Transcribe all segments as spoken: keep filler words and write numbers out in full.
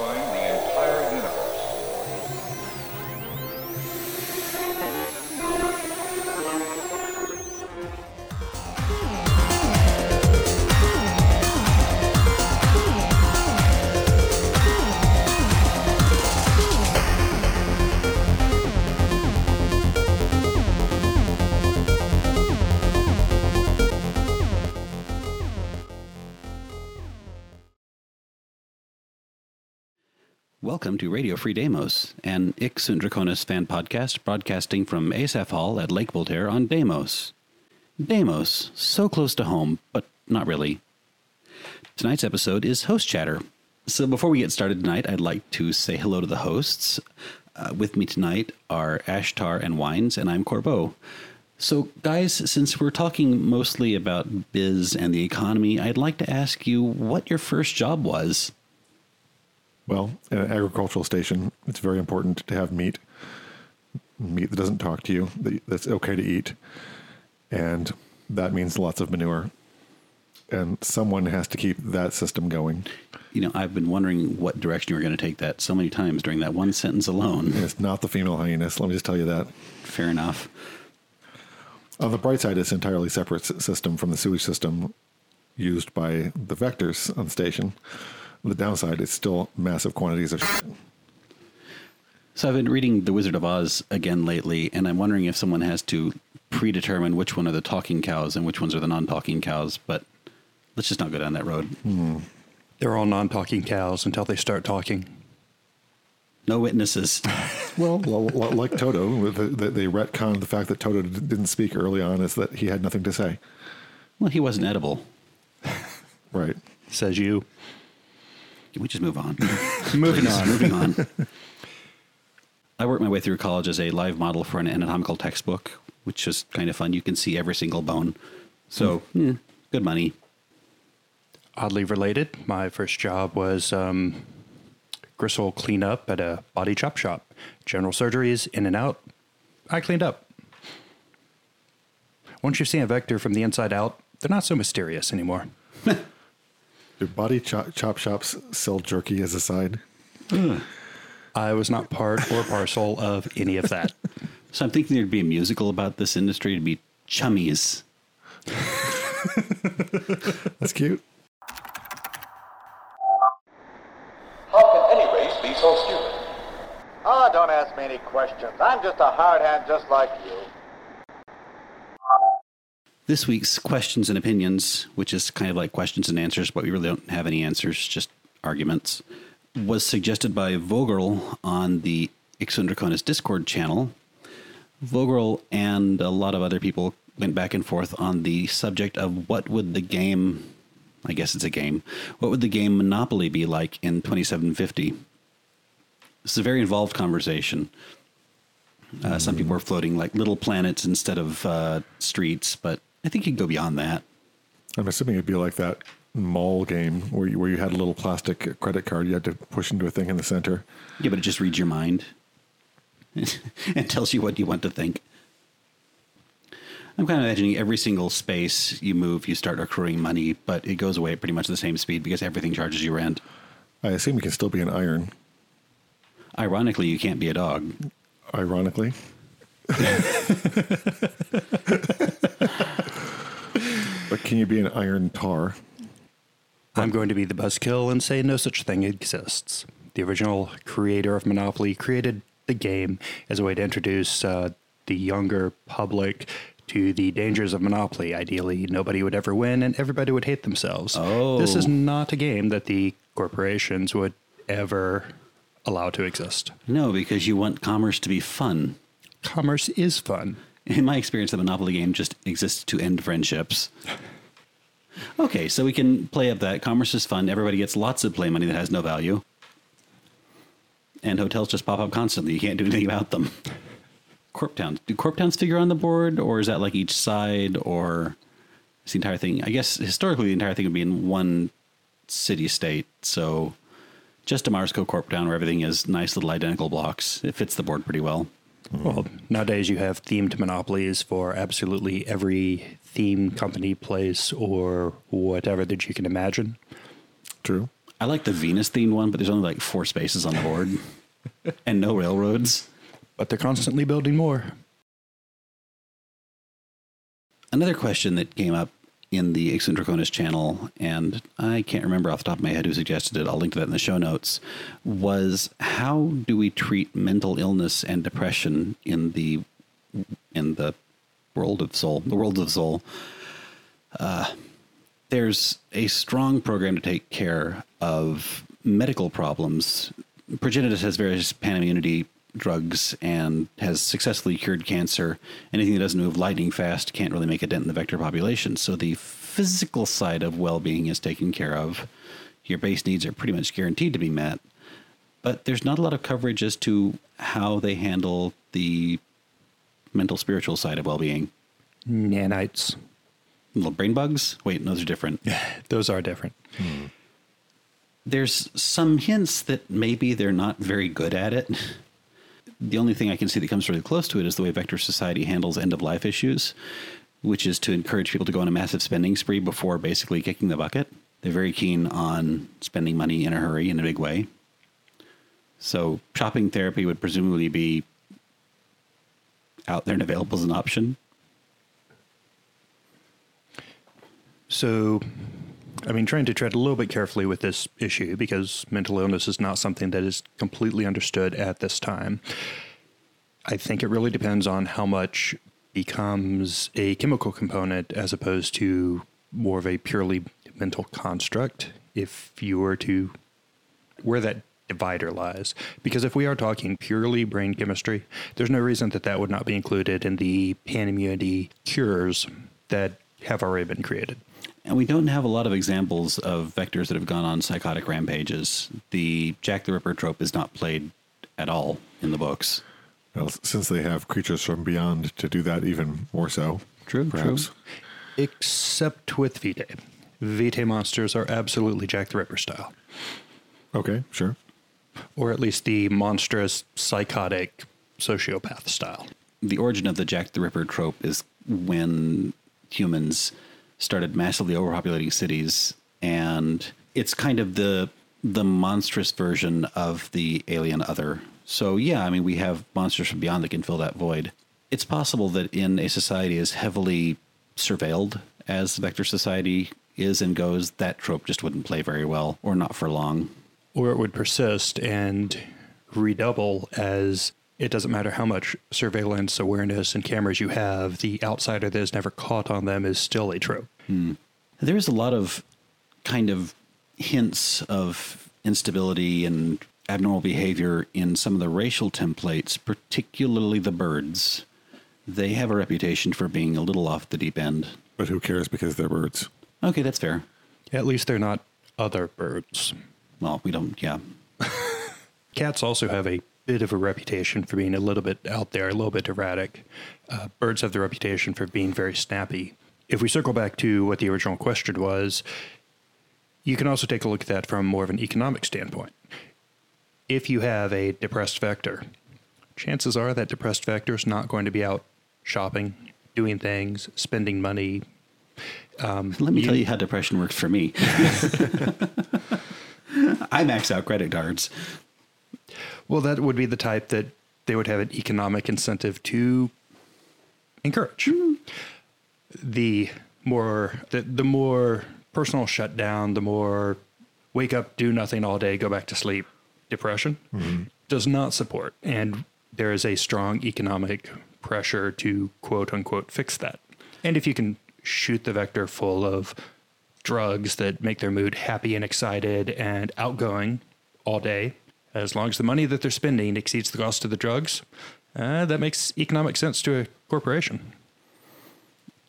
destroying the entire universe. Welcome to Radio Free Deimos, an Ix and Draconis fan podcast broadcasting from Asaph Hall at Lake Voltaire on Deimos. Deimos, so close to home, but not really. Tonight's episode is host chatter. So before we get started tonight, I'd like to say hello to the hosts. Uh, with me tonight are Ashtar and Wines, and I'm Corbeau. So guys, since we're talking mostly about biz and the economy, I'd like to ask you what your first job was. Well, at an agricultural station, it's very important to have meat, meat that doesn't talk to you, that, that's okay to eat. And that means lots of manure. And someone has to keep that system going. You know, I've been wondering what direction you were going to take that so many times during that one sentence alone. And it's not the female hyenas. Let me just tell you that. Fair enough. On the bright side, it's an entirely separate system from the sewage system used by the vectors on the station. The downside is still massive quantities of shit. So I've been reading The Wizard of Oz again lately, and I'm wondering if someone has to predetermine which one are the talking cows and which ones are the non-talking cows, but let's just not go down that road. Mm. They're all non-talking cows until they start talking. No witnesses. Well, like Toto, they retconned the fact that Toto didn't speak early on is that he had nothing to say. Well, he wasn't edible. Right. Says you. Can we just move on? moving on, moving on. I worked my way through college as a live model for an anatomical textbook, which is kind of fun. You can see every single bone. So, mm. eh, good money. Oddly related, my first job was um, gristle cleanup at a body chop shop. General surgeries, in and out. I cleaned up. Once you've seen a vector from the inside out, they're not so mysterious anymore. Do body chop, chop shops sell jerky as a side? Ugh. I was not part or parcel of any of that. So I'm thinking there'd be a musical about this industry. It'd be Chummies. That's cute. How can any race be so stupid? Ah, oh, don't ask me any questions. I'm just a hard hand just like you. This week's questions and opinions, which is kind of like questions and answers, but we really don't have any answers, just arguments, was suggested by Vogel on the Ix and Draconis Discord channel. Vogel and a lot of other people went back and forth on the subject of what would the game, I guess it's a game, what would the game Monopoly be like in twenty-seven fifty? This is a very involved conversation. Uh, some people are floating like little planets instead of uh, streets, but I think you can go beyond that. I'm assuming it'd be like that mall game where you, where you had a little plastic credit card you had to push into a thing in the center. Yeah, but it just reads your mind and tells you what you want to think. I'm kind of imagining every single space you move, you start accruing money, but it goes away at pretty much the same speed because everything charges you rent. I assume you can still be an iron. Ironically, you can't be a dog. Ironically. But can you be an iron tar? I'm going to be the buzzkill and say no such thing exists. The original creator of Monopoly created the game as a way to introduce uh, the younger public to the dangers of Monopoly. Ideally, nobody would ever win and everybody would hate themselves. Oh. This is not a game that the corporations would ever allow to exist. No, because you want commerce to be fun. Commerce is fun. In my experience, the Monopoly game just exists to end friendships. Okay, so we can play up that. Commerce is fun. Everybody gets lots of play money that has no value. And hotels just pop up constantly. You can't do anything about them. Corp towns. Do corp towns figure on the board, or is that like each side, or is the entire thing? I guess historically the entire thing would be in one city-state, so just a Marsco corp town where everything is nice little identical blocks. It fits the board pretty well. Well, nowadays you have themed monopolies for absolutely every theme, company, place, or whatever that you can imagine. True. I like the Venus-themed one, but there's only like four spaces on the board and no railroads. But they're constantly building more. Another question that came up in the Ix and Draconis channel, and I can't remember off the top of my head who suggested it, I'll link to that in the show notes, was how do we treat mental illness and depression in the in the world of Zol, the world of Zol? Uh, there's a strong program to take care of medical problems. Progenitus has various pan-immunity drugs and has successfully cured cancer. Anything that doesn't move lightning fast can't really make a dent in the vector population. So the physical side of well-being is taken care of. Your base needs are pretty much guaranteed to be met, but there's not a lot of coverage as to how they handle the mental, spiritual side of well-being. Nanites. Little brain bugs? Wait, no, those are different. Those are different. Hmm. There's some hints that maybe they're not very good at it. The only thing I can see that comes really close to it is the way Vector Society handles end-of-life issues, which is to encourage people to go on a massive spending spree before basically kicking the bucket. They're very keen on spending money in a hurry, in a big way. So shopping therapy would presumably be out there and available as an option. So, I mean, trying to tread a little bit carefully with this issue because mental illness is not something that is completely understood at this time. I think it really depends on how much becomes a chemical component as opposed to more of a purely mental construct, if you were to, where that divider lies. Because if we are talking purely brain chemistry, there's no reason that that would not be included in the pan-immunity cures that have already been created. And we don't have a lot of examples of vectors that have gone on psychotic rampages. The Jack the Ripper trope is not played at all in the books. Well, since they have creatures from beyond to do that even more so. True, perhaps. True. Except with Vitae. Vitae monsters are absolutely Jack the Ripper style. Okay, sure. Or at least the monstrous, psychotic, sociopath style. The origin of the Jack the Ripper trope is when humans started massively overpopulating cities, and it's kind of the the monstrous version of the alien other. So yeah, I mean, we have monsters from beyond that can fill that void. It's possible that in a society as heavily surveilled as Vector Society is and goes, that trope just wouldn't play very well, or not for long. Or it would persist and redouble as it doesn't matter how much surveillance, awareness, and cameras you have, the outsider that is never caught on them is still a trope. Hmm. There is a lot of kind of hints of instability and abnormal behavior in some of the racial templates, particularly the birds. They have a reputation for being a little off the deep end. But who cares because they're birds? Okay, that's fair. At least they're not other birds. Well, we don't, yeah. Cats also have a bit of a reputation for being a little bit out there, a little bit erratic. Uh, birds have the reputation for being very snappy. If we circle back to what the original question was, you can also take a look at that from more of an economic standpoint. If you have a depressed vector, chances are that depressed vector is not going to be out shopping, doing things, spending money. Um, Let me you, tell you how depression works for me. I max out credit cards. Well, that would be the type that they would have an economic incentive to encourage. Mm-hmm. The more the, the more personal shutdown, the more wake up, do nothing all day, go back to sleep, depression mm-hmm. does not support. And there is a strong economic pressure to, quote unquote, fix that. And if you can shoot the vector full of drugs that make their mood happy and excited and outgoing all day, as long as the money that they're spending exceeds the cost of the drugs, uh, that makes economic sense to a corporation.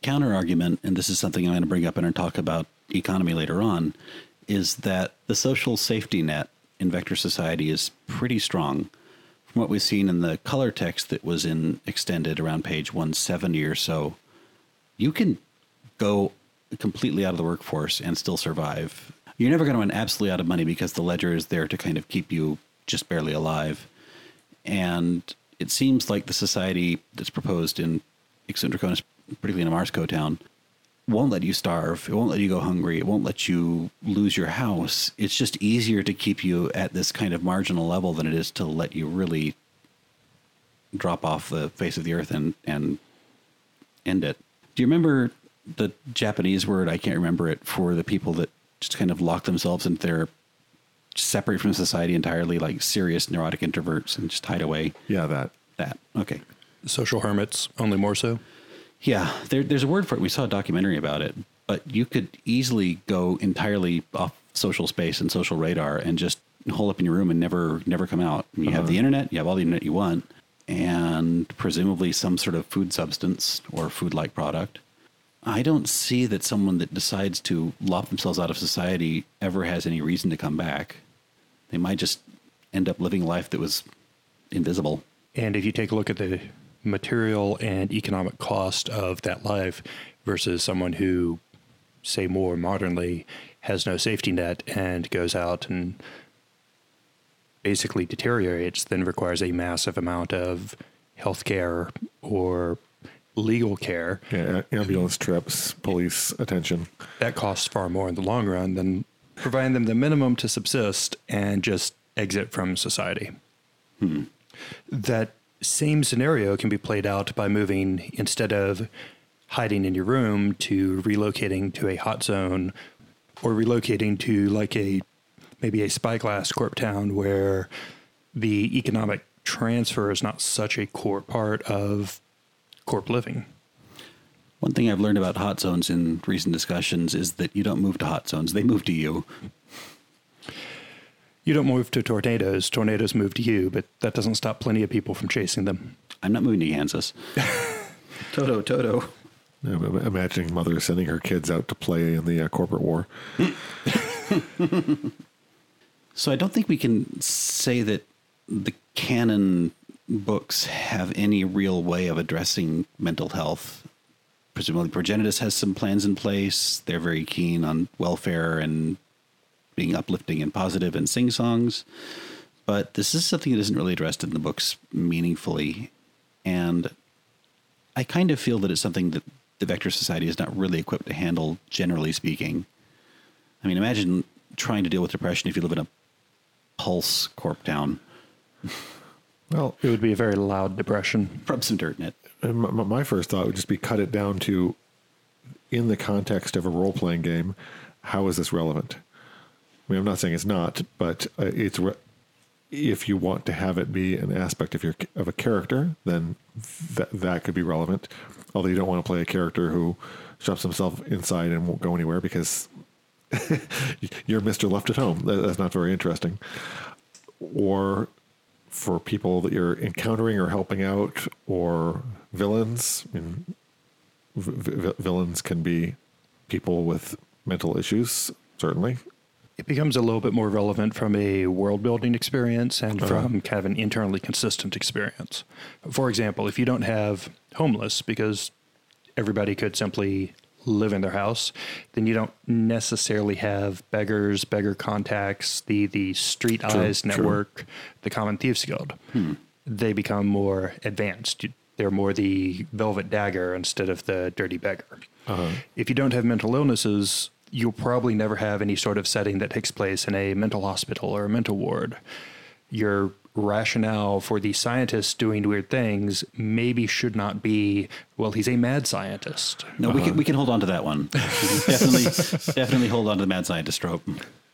Counter argument, and this is something I'm going to bring up in our talk about economy later on, is that the social safety net in Vector Society is pretty strong. From what we've seen in the color text that was in Extended around page one seventy or so, you can go completely out of the workforce and still survive. You're never going to run absolutely out of money because the ledger is there to kind of keep you just barely alive. And it seems like the society that's proposed in Ix and Draconis, particularly in a Marsco town, won't let you starve. It won't let you go hungry. It won't let you lose your house. It's just easier to keep you at this kind of marginal level than it is to let you really drop off the face of the earth and, and end it. Do you remember the Japanese word? I can't remember it for the people that just kind of lock themselves into their separate from society entirely, like serious neurotic introverts and just hide away. Yeah, that. That. Okay. Social hermits, only more so. Yeah, there, there's a word for it. We saw a documentary about it, but you could easily go entirely off social space and social radar and just hole up in your room and never, never come out. And you uh-huh. have the internet, you have all the internet you want, and presumably some sort of food substance or food-like product. I don't see that someone that decides to lop themselves out of society ever has any reason to come back. They might just end up living a life that was invisible. And if you take a look at the material and economic cost of that life versus someone who, say more modernly, has no safety net and goes out and basically deteriorates, then requires a massive amount of health care or legal care. Yeah, ambulance trips, police attention. That costs far more in the long run than providing them the minimum to subsist and just exit from society. Hmm. That same scenario can be played out by moving, instead of hiding in your room, to relocating to a hot zone or relocating to like a maybe a spyglass corp town where the economic transfer is not such a core part of corp living. One thing I've learned about hot zones in recent discussions is that you don't move to hot zones. They move to you. You don't move to tornadoes. Tornadoes move to you, but that doesn't stop plenty of people from chasing them. I'm not moving to Kansas. Toto, Toto. I'm imagining mother sending her kids out to play in the uh, corporate war. So I don't think we can say that the canon books have any real way of addressing mental health. Presumably Progenitus has some plans in place. They're very keen on welfare and being uplifting and positive and sing songs. But this is something that isn't really addressed in the books meaningfully. And I kind of feel that it's something that the Vector Society is not really equipped to handle, generally speaking. I mean, imagine trying to deal with depression if you live in a pulse corp town. Well, it would be a very loud depression. Rub some dirt in it. And my, my first thought would just be cut it down to, in the context of a role-playing game, how is this relevant? I mean, I'm not saying it's not, but uh, it's re- if you want to have it be an aspect of your of a character, then th- that could be relevant. Although you don't want to play a character who shoves himself inside and won't go anywhere because you're Mister Left at Home. That, that's not very interesting. Or for people that you're encountering or helping out, or villains. I mean, v- v- villains can be people with mental issues, certainly. It becomes a little bit more relevant from a world-building experience and from uh-huh. kind of an internally consistent experience. For example, if you don't have homeless, because everybody could simply live in their house, then you don't necessarily have beggars, beggar contacts, the, the Street true, Eyes Network, true. The Common Thieves Guild. Hmm. They become more advanced. They're more the Velvet Dagger instead of the Dirty Beggar. Uh-huh. If you don't have mental illnesses, you'll probably never have any sort of setting that takes place in a mental hospital or a mental ward. Your rationale for the scientist doing weird things maybe should not be, well, he's a mad scientist. No, uh-huh. we can we can hold on to that one. definitely, definitely hold on to the mad scientist trope.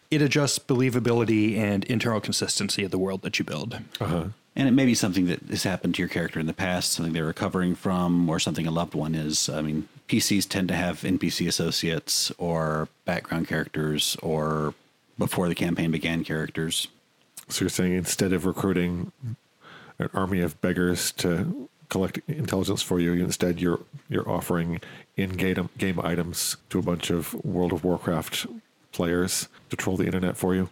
It adjusts believability and internal consistency of the world that you build. Uh-huh. And it may be something that has happened to your character in the past, something they're recovering from, or something a loved one is. I mean, P Cs tend to have N P C associates or background characters or before the campaign began characters. So you're saying instead of recruiting an army of beggars to collect intelligence for you, instead you're you're offering in-game game items to a bunch of World of Warcraft players to troll the internet for you?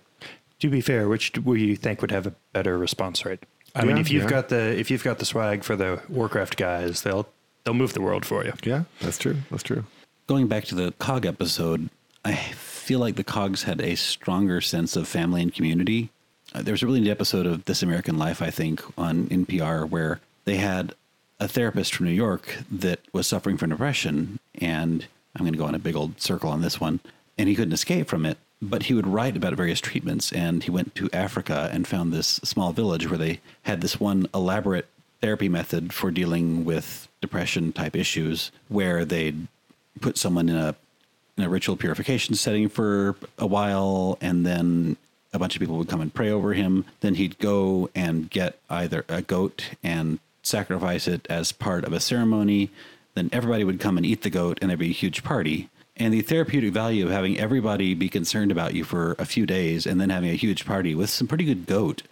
To be fair, which do you think would have a better response rate? I yeah, mean, if you've yeah. got the if you've got the swag for the Warcraft guys, they'll they'll move the world for you. Yeah, that's true. That's true. Going back to the Cog episode, I feel like the Cogs had a stronger sense of family and community. Uh, there was a really neat episode of This American Life, I think, on N P R, where they had a therapist from New York that was suffering from depression, and I'm going to go on a big old circle on this one. And he couldn't escape from it, but he would write about various treatments. And he went to Africa and found this small village where they had this one elaborate therapy method for dealing with depression type issues, where they'd put someone in a, in a ritual purification setting for a while, and then a bunch of people would come and pray over him. Then he'd go and get either a goat and sacrifice it as part of a ceremony. Then everybody would come and eat the goat, and there'd be a huge party. And the therapeutic value of having everybody be concerned about you for a few days and then having a huge party with some pretty good goat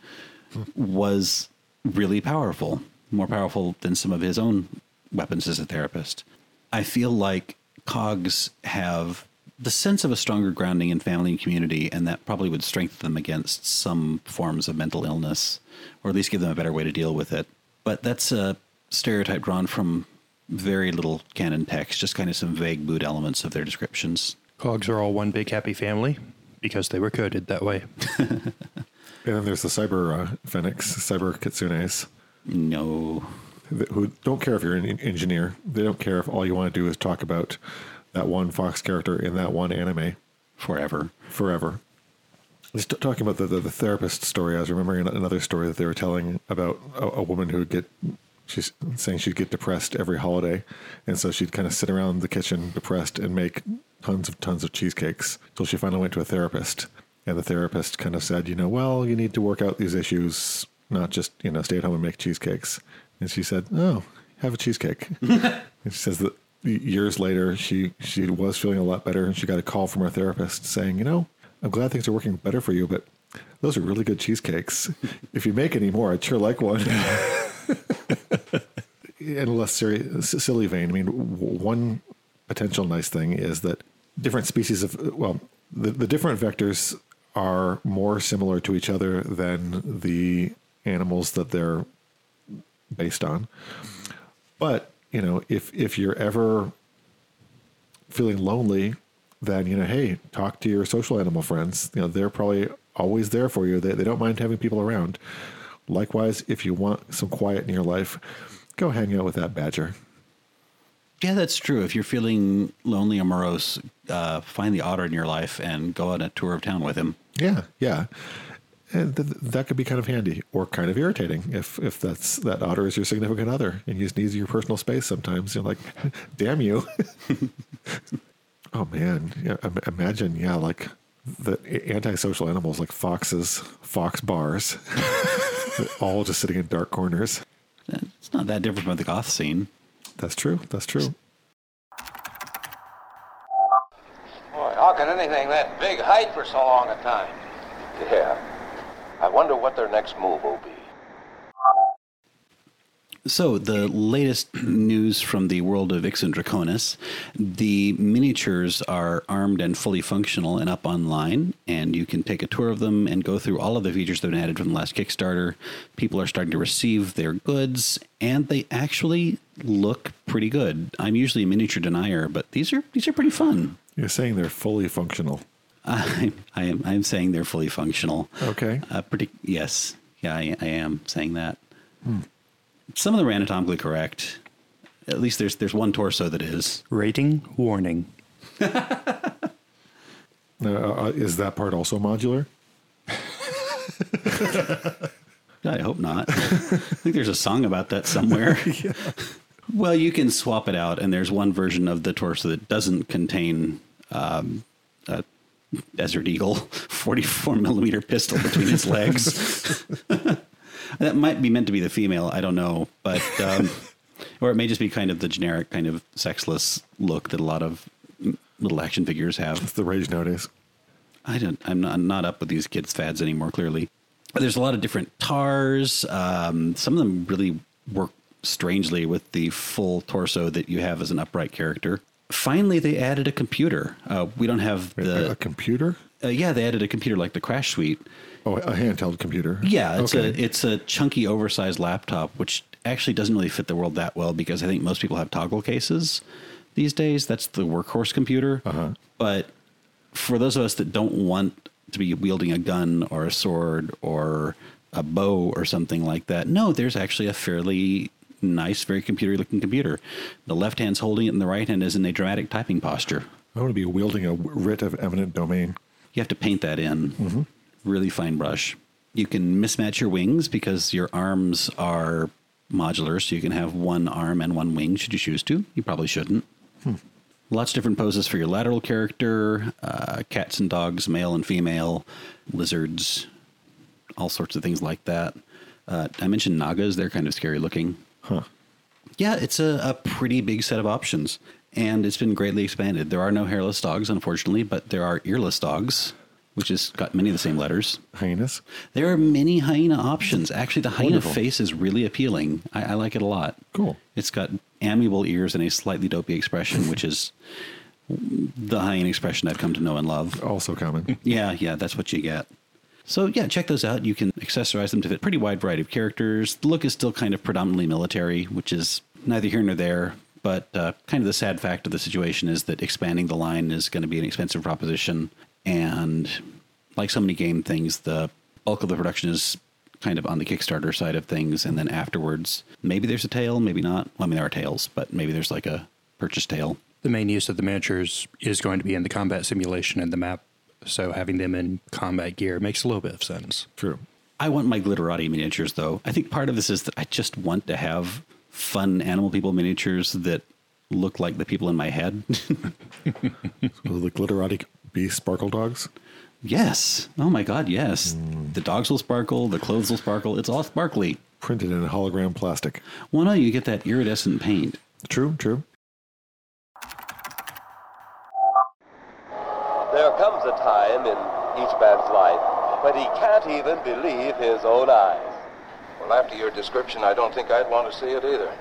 was really powerful, more powerful than some of his own weapons as a therapist. I feel like Cogs have the sense of a stronger grounding in family and community, and that probably would strengthen them against some forms of mental illness, or at least give them a better way to deal with it. But that's a stereotype drawn from very little canon text, just kind of some vague mood elements of their descriptions. Cogs are all one big happy family because they were coded that way. And then there's the cyber uh, phoenix, cyber kitsunes. No. Who don't care if you're an engineer. They don't care if all you want to do is talk about that one Fox character in that one anime. Forever. Forever. Just talking about the, the, the therapist story, I was remembering another story that they were telling about a, a woman who would get... She's saying she'd get depressed every holiday. And so she'd kind of sit around the kitchen depressed and make tons of tons of cheesecakes till she finally went to a therapist. And the therapist kind of said, you know, well, you need to work out these issues, not just, you know, stay at home and make cheesecakes. And she said, oh, have a cheesecake. And she says that years later, she, she was feeling a lot better. And she got a call from her therapist saying, you know, I'm glad things are working better for you, but those are really good cheesecakes. If you make any more, I'd sure like one. In a less serious, silly vein, I mean, one potential nice thing is that different species of, well, the, the different vectors are more similar to each other than the animals that they're based on. But, you know, if, if you're ever feeling lonely, then, you know, hey, talk to your social animal friends. You know, they're probably always there for you. They, they don't mind having people around. Likewise, if you want some quiet in your life, go hang out with that badger. Yeah, that's true. If you're feeling lonely or morose, uh, find the otter in your life and go on a tour of town with him. Yeah, yeah. And th- that could be kind of handy or kind of irritating if, if that's that otter is your significant other and you just need your personal space sometimes. You're like, damn you. Oh, man. Yeah, imagine, yeah, like... the antisocial animals like foxes, fox bars, all just sitting in dark corners. It's not that different from the goth scene. That's true. That's true. Boy, how can anything that big hide for so long a time? Yeah. I wonder what their next move will be. So the latest news from the world of Ix and Draconis, the miniatures are armed and fully functional and up online, and you can take a tour of them and go through all of the features that have been added from the last Kickstarter. People are starting to receive their goods, and they actually look pretty good. I'm usually a miniature denier, but these are these are pretty fun. You're saying they're fully functional. I, I am. I'm saying they're fully functional. Okay. Uh, pretty. Yes. Yeah, I, I am saying that. Hmm. Some of them are anatomically correct. At least there's there's one torso that is. Rating warning. uh, is that part also modular? I hope not. I think there's a song about that somewhere. Yeah. Well, you can swap it out, and there's one version of the torso that doesn't contain um, a Desert Eagle forty-four millimeter pistol between its legs. That might be meant to be the female. I don't know. But um, or it may just be kind of the generic kind of sexless look that a lot of little action figures have. It's the rage nowadays. I don't I'm not, I'm not up with these kids fads anymore, clearly. But there's a lot of different tars. Um, some of them really work strangely with the full torso that you have as an upright character. Finally, they added a computer. Uh, we don't have the a computer. Uh, yeah, they added a computer like the Crash Suite. Oh, a handheld computer. Yeah, it's okay. a it's a chunky, oversized laptop, which actually doesn't really fit the world that well because I think most people have toggle cases these days. That's the workhorse computer. Uh-huh. But for those of us that don't want to be wielding a gun or a sword or a bow or something like that, no, there's actually a fairly nice, very computer-looking computer. The left hand's holding it, and the right hand is in a dramatic typing posture. I want to be wielding a writ of eminent domain. You have to paint that in. Mm-hmm. Really fine brush. You can mismatch your wings because your arms are modular, so you can have one arm and one wing should you choose to. You probably shouldn't. Hmm. Lots of different poses for your lateral character, uh, cats and dogs, male and female, lizards, all sorts of things like that. Uh, I mentioned Nagas. They're kind of scary looking. Huh. Yeah, it's a, a pretty big set of options, and it's been greatly expanded. There are no hairless dogs, unfortunately, but there are earless dogs, which has got many of the same letters. Hyenas? There are many hyena options. Actually, the hyena Wonderful. face is really appealing. I, I like it a lot. Cool. It's got amiable ears and a slightly dopey expression, which is the hyena expression I've come to know and love. Also common. Yeah, yeah, that's what you get. So, yeah, check those out. You can accessorize them to fit a pretty wide variety of characters. The look is still kind of predominantly military, which is neither here nor there. But uh, kind of the sad fact of the situation is that expanding the line is going to be an expensive proposition. And like so many game things, the bulk of the production is kind of on the Kickstarter side of things. And then afterwards, maybe there's a tail, maybe not. Well, I mean, there are tails, but maybe there's like a purchase tail. The main use of the miniatures is going to be in the combat simulation and the map. So having them in combat gear makes a little bit of sense. True. I want my Glitterati miniatures, though. I think part of this is that I just want to have fun animal people miniatures that look like the people in my head. So the Glitterati... Be sparkle dogs? Yes. Oh, my God, yes. Mm. The dogs will sparkle. The clothes will sparkle. It's all sparkly. Printed in hologram plastic. Well, no, you get that iridescent paint. True, true. There comes a time in each man's life when he can't even believe his own eyes. Well, after your description, I don't think I'd want to see it either.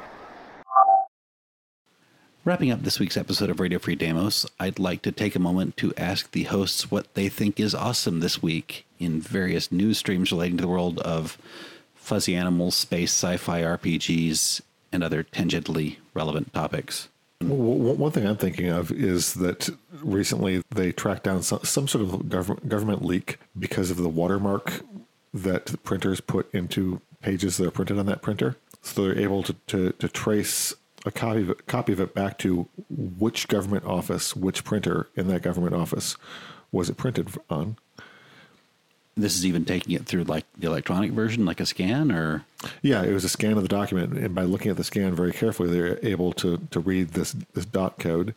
Wrapping up this week's episode of Radio Free Deimos, I'd like to take a moment to ask the hosts what they think is awesome this week in various news streams relating to the world of fuzzy animals, space, sci-fi, R P Gs, and other tangentially relevant topics. One thing I'm thinking of is that recently they tracked down some, some sort of government, government leak because of the watermark that printers put into pages that are printed on that printer. So they're able to, to, to trace... a copy of, it, copy of it back to which government office, which printer in that government office was it printed on. This is even taking it through like the electronic version, like a scan or? Yeah, it was a scan of the document. And by looking at the scan very carefully, they're able to, to read this, this dot code.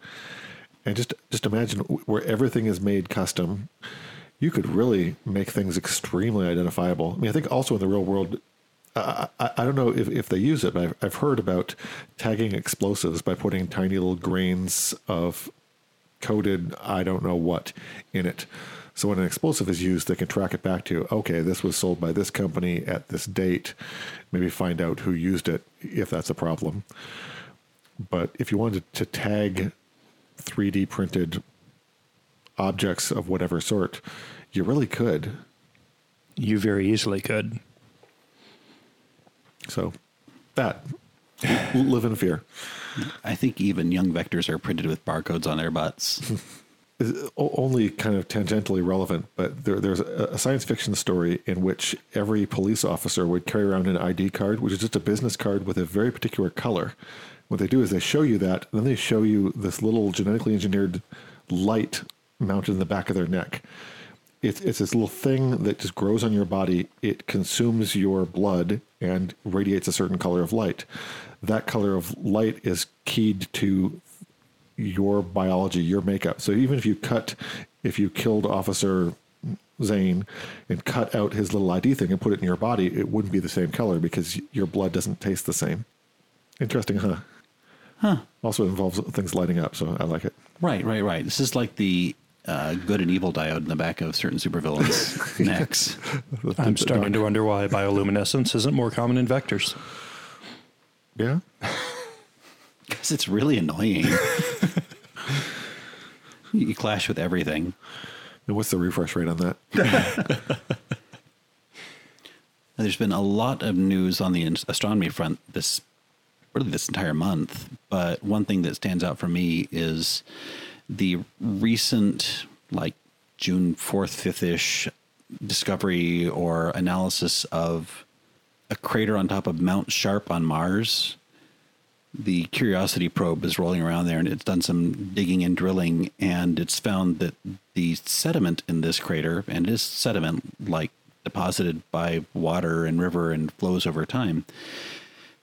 And just, just imagine where everything is made custom. You could really make things extremely identifiable. I mean, I think also in the real world, I, I don't know if, if they use it, but I've, I've heard about tagging explosives by putting tiny little grains of coated I don't know what in it. So when an explosive is used, they can track it back to, okay, this was sold by this company at this date. Maybe find out who used it, if that's a problem. But if you wanted to tag three D printed objects of whatever sort, you really could. You very easily could. So that, live in fear. I think even young vectors are printed with barcodes on their butts. Only kind of tangentially relevant, but there, there's a science fiction story in which every police officer would carry around an I D card, which is just a business card with a very particular color. What they do is they show you that, and then they show you this little genetically engineered light mounted in the back of their neck. It's, it's this little thing that just grows on your body. It consumes your blood and radiates a certain color of light. That color of light is keyed to your biology, your makeup. So even if you cut, if you killed Officer Zane and cut out his little I D thing and put it in your body, it wouldn't be the same color because your blood doesn't taste the same. Interesting, huh? Huh. Also involves things lighting up, so I like it. Right, right, right. This is like the... Uh, good and evil diode in the back of certain supervillains' necks. I'm starting to wonder why bioluminescence isn't more common in vectors. Yeah? Because it's really annoying. You clash with everything. And what's the refresh rate on that? There's been a lot of news on the astronomy front this, really this entire month, but one thing that stands out for me is... the recent, like, June fourth, fifth-ish discovery or analysis of a crater on top of Mount Sharp on Mars the Curiosity probe is rolling around there, and it's done some digging and drilling, and it's found that the sediment in this crater, and it is sediment-like, deposited by water and river and flows over time,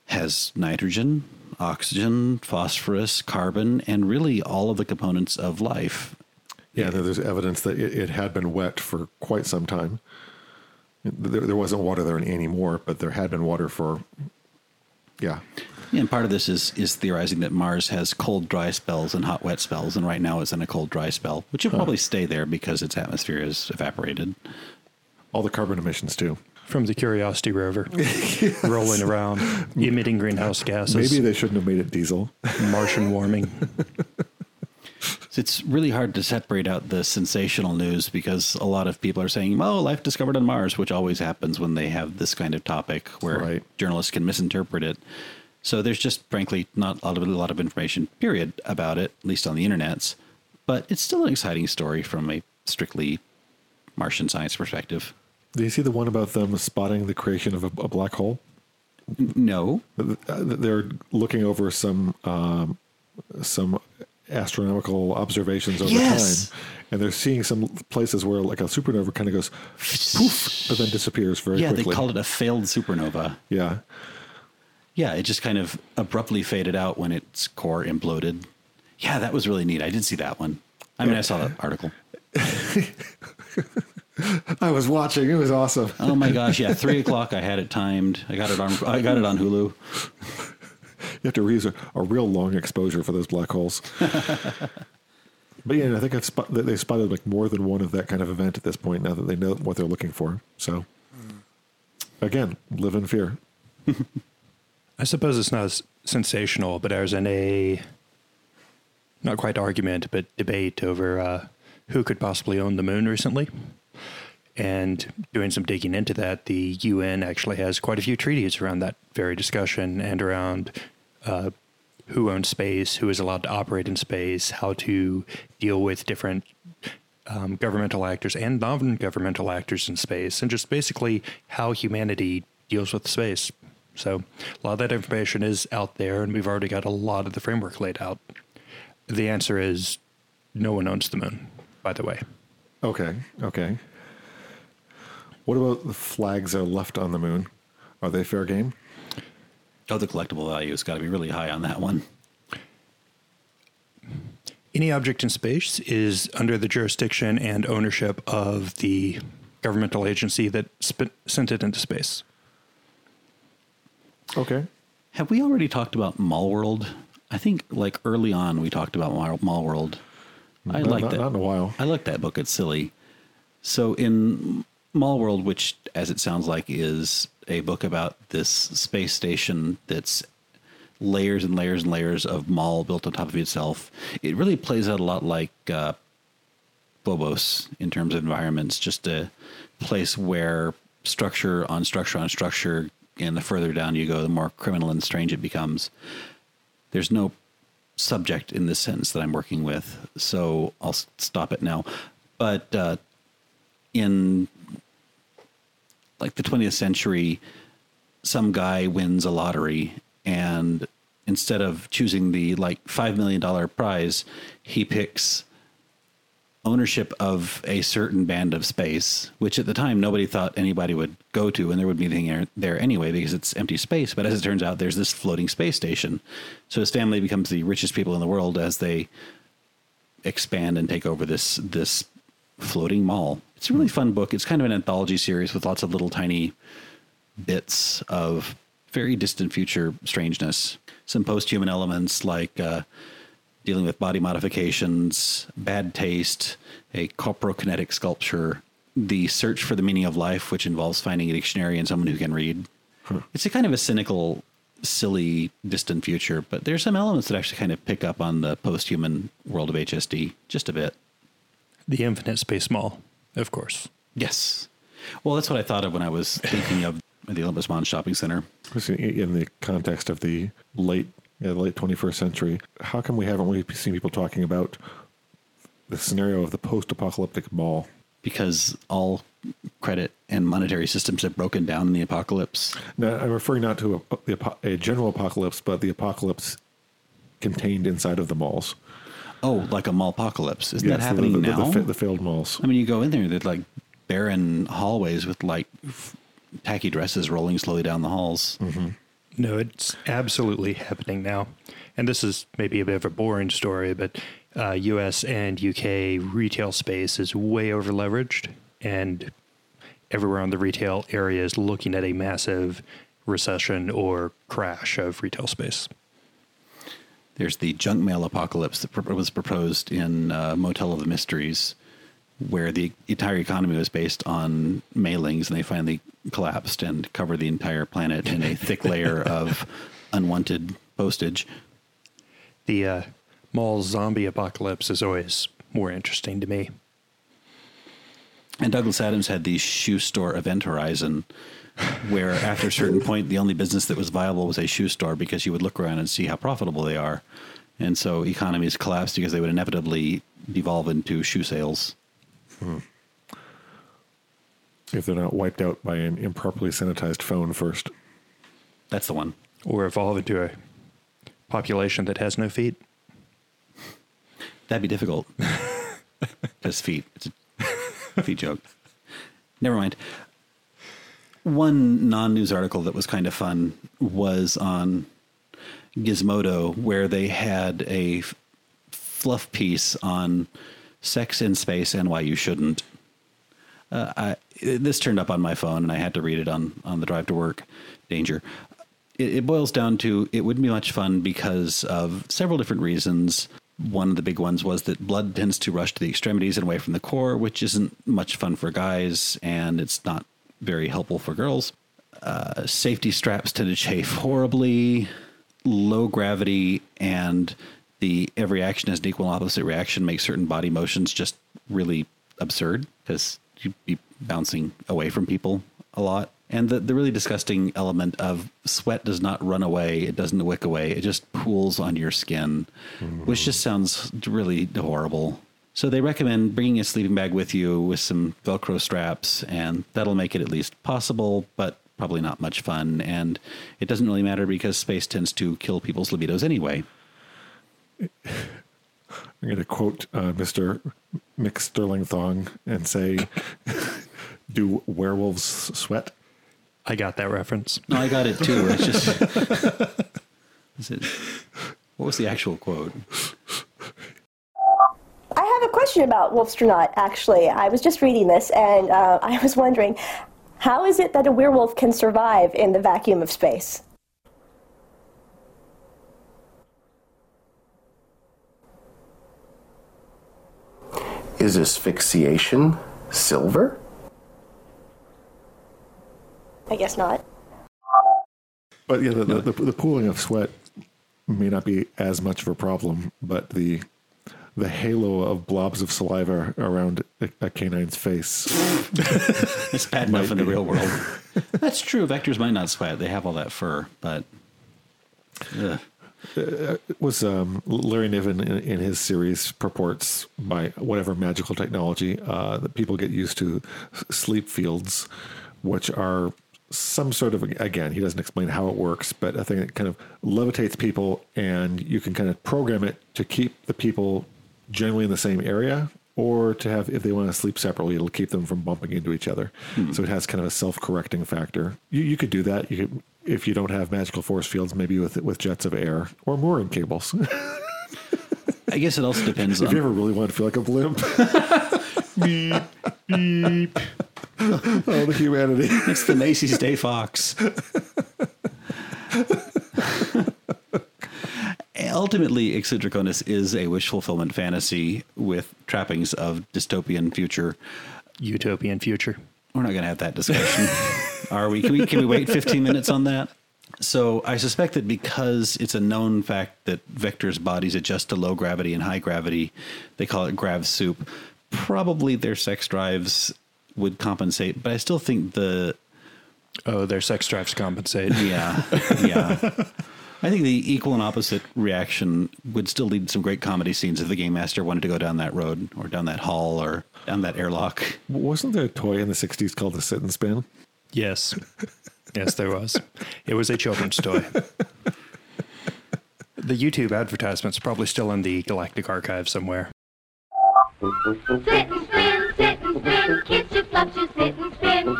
has nitrogen, oxygen, phosphorus, carbon, and really all of the components of life. Yeah, there's evidence that it, it had been wet for quite some time. There, there wasn't water there anymore, but there had been water for, yeah. yeah. And part of this is is theorizing that Mars has cold, dry spells and hot, wet spells, and right now it's in a cold, dry spell, which will huh. probably stay there because its atmosphere is evaporated. All the carbon emissions, too. From the Curiosity rover, yes. rolling around, emitting greenhouse gases. Maybe they shouldn't have made it diesel. Martian warming. So it's really hard to separate out the sensational news because a lot of people are saying, oh, life discovered on Mars, which always happens when they have this kind of topic where right. journalists can misinterpret it. So there's just, frankly, not a lot of, a lot of information, period, about it, at least on the internets. But it's still an exciting story from a strictly Martian science perspective. Do you see the one about them spotting the creation of a, a black hole? No. They're looking over some um, some astronomical observations over yes. time, and they're seeing some places where like a supernova kind of goes poof, but then disappears very yeah, quickly. Yeah, they called it a failed supernova. Yeah. Yeah, it just kind of abruptly faded out when its core imploded. Yeah, that was really neat. I did see that one. I mean, yeah. I saw that article. I was watching. It was awesome. Oh my gosh! Yeah, three o'clock. I had it timed. I got it on. I got it on Hulu. You have to use a, a real long exposure for those black holes. But yeah, I think I've spot, they spotted like more than one of that kind of event at this point. Now that they know what they're looking for, so again, live in fear. I suppose it's not as sensational, but I was in a not quite argument, but debate over uh, who could possibly own the moon recently. And doing some digging into that, the U N actually has quite a few treaties around that very discussion and around uh, who owns space, who is allowed to operate in space, how to deal with different um, governmental actors and non-governmental actors in space, and just basically how humanity deals with space. So a lot of that information is out there, and we've already got a lot of the framework laid out. The answer is no one owns the moon, by the way. Okay, okay. What about the flags that are left on the moon? Are they fair game? Oh, the collectible value has got to be really high on that one. Any object in space is under the jurisdiction and ownership of the governmental agency that sp- sent it into space. Okay. Have we already talked about Mall World? I think like early on we talked about Mall World. I no, like that. Not in a while. I like that book. It's silly. So in Mall World, which, as it sounds like, is a book about this space station that's layers and layers and layers of mall built on top of itself. It really plays out a lot like uh, Bobos in terms of environments, just a place where structure on structure on structure, and the further down you go, the more criminal and strange it becomes. There's no subject in this sentence that I'm working with, so I'll stop it now. But uh, in... like the twentieth century, some guy wins a lottery, and instead of choosing the like five million dollars prize, he picks ownership of a certain band of space, which at the time nobody thought anybody would go to, and there would be anything there anyway because it's empty space. But as it turns out, there's this floating space station. So his family becomes the richest people in the world as they expand and take over this this floating mall. It's a really fun book. It's kind of an anthology series with lots of little tiny bits of very distant future strangeness. Some post-human elements like uh, dealing with body modifications, bad taste, a coprokinetic sculpture, the search for the meaning of life, which involves finding a dictionary and someone who can read. Hmm. It's a kind of a cynical, silly, distant future, but there's some elements that actually kind of pick up on the post-human world of H S D just a bit. The Infinite Space Mall. Of course. Yes. Well, that's what I thought of when I was thinking of the Olympus Mons Shopping Center. In the context of the late yeah, late twenty-first century, how come we haven't we seen people talking about the scenario of the post-apocalyptic mall? because all credit and monetary systems have broken down in the apocalypse. No, I'm referring not to a, a, a general apocalypse, but the apocalypse contained inside of the malls. Oh, like a mall apocalypse. Isn't yes, that happening the, the, now? The, the failed malls. I mean, you go in there, there's like barren hallways with like tacky dresses rolling slowly down the halls. Mm-hmm. No, it's absolutely happening now. And this is maybe a bit of a boring story, but uh, U S and U K retail space is way over leveraged, and everywhere on the retail area is looking at a massive recession or crash of retail space. There's the junk mail apocalypse that was proposed in uh, Motel of the Mysteries, where the entire economy was based on mailings, and they finally collapsed and covered the entire planet in a thick layer of unwanted postage. The uh, mall zombie apocalypse is always more interesting to me. And Douglas Adams had the shoe store Event Horizon, where after a certain point, the only business that was viable was a shoe store, because you would look around and see how profitable they are. And so economies collapsed because they would inevitably devolve into shoe sales. Hmm. If they're not wiped out by an improperly sanitized phone first. That's the one. Or evolve into a population that has no feet. That'd be difficult. Because feet. It's a feet joke. Never mind. One non-news article that was kind of fun was on Gizmodo, where they had a f- fluff piece on sex in space and why you shouldn't. Uh, I, this turned up on my phone, and I had to read it on, on the drive to work. Danger. It, it boils down to it wouldn't be much fun because of several different reasons. One of the big ones was that blood tends to rush to the extremities and away from the core, which isn't much fun for guys, and it's not very helpful for girls. Uh, safety straps tend to chafe horribly. Low gravity and the every action is an equal and opposite reaction makes certain body motions just really absurd, because you'd be bouncing away from people a lot. And the, the really disgusting element of sweat does not run away. It doesn't wick away. It just pools on your skin, mm. which just sounds really horrible. So they recommend bringing a sleeping bag with you with some Velcro straps, and that'll make it at least possible, but probably not much fun. And it doesn't really matter because space tends to kill people's libidos anyway. I'm going to quote uh, Mister Mick Sterling Thong and say, do werewolves sweat? I got that reference. No, I got it too. It's just, is it, what was the actual quote? I have a question about Wolfstronaut, actually. I was just reading this, and uh, I was wondering, how is it that a werewolf can survive in the vacuum of space? Is asphyxiation silver? I guess not. But yeah, the, the, the, the pooling of sweat may not be as much of a problem, but the... the halo of blobs of saliva around a, a canine's face. It's bad enough in the real world. That's true. Vectors might not sweat. They have all that fur, but... Ugh. It was um, Larry Niven in, in his series purports by whatever magical technology uh, that people get used to sleep fields, which are some sort of, again, he doesn't explain how it works, but a thing that kind of levitates people, and you can kind of program it to keep the people generally in the same area, or to have, if they want to sleep separately, it'll keep them from bumping into each other. Hmm. So it has kind of a self-correcting factor. You you could do that. You could, if you don't have magical force fields, maybe with with jets of air or mooring cables. I guess it also depends if on... If you ever really want to feel like a blimp. Beep, beep. Oh, the humanity. It's the Macy's Day Fox. Ultimately, Ix and Draconis is a wish-fulfillment fantasy with trappings of dystopian future. Utopian future. We're not going to have that discussion, are we? Can we? Can we wait fifteen minutes on that? So I suspect that because it's a known fact that vectors' bodies adjust to low gravity and high gravity, they call it grav soup, probably their sex drives would compensate, but I still think the... Oh, their sex drives compensate. Yeah, yeah. I think the equal and opposite reaction would still lead to some great comedy scenes if the Game Master wanted to go down that road or down that hall or down that airlock. Wasn't there a toy in the sixties called the Sit and Spin? Yes. Yes, there was. It was a children's toy. The YouTube advertisement's probably still in the Galactic Archive somewhere. Sit and spin, sit and spin, kids just love to sit and spin.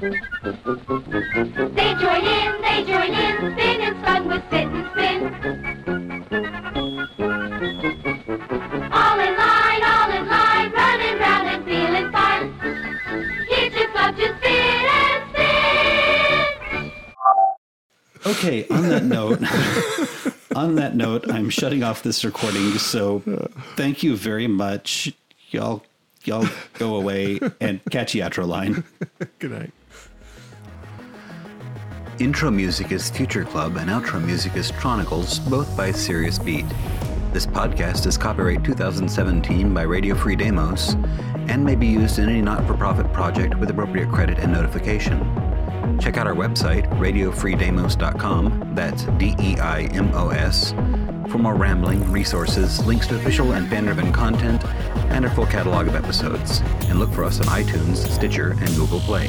They join in, they join in, spin and fun with sit and spin. All in line, all in line, running round and feeling fun. Kids just love to spin and spin. Okay, on that note... On that note, I'm shutting off this recording, so thank you very much. Y'all, y'all go away and catch the outro line. Good night. Intro music is Future Club and outro music is Tronicles, both by Serious Beat. This podcast is copyright two thousand seventeen by Radio Free Deimos and may be used in any not-for-profit project with appropriate credit and notification. Check out our website, radio free deimos dot com, that's D E I M O S, for more rambling, resources, links to official and fan-driven content, and our full catalog of episodes. And look for us on iTunes, Stitcher, and Google Play.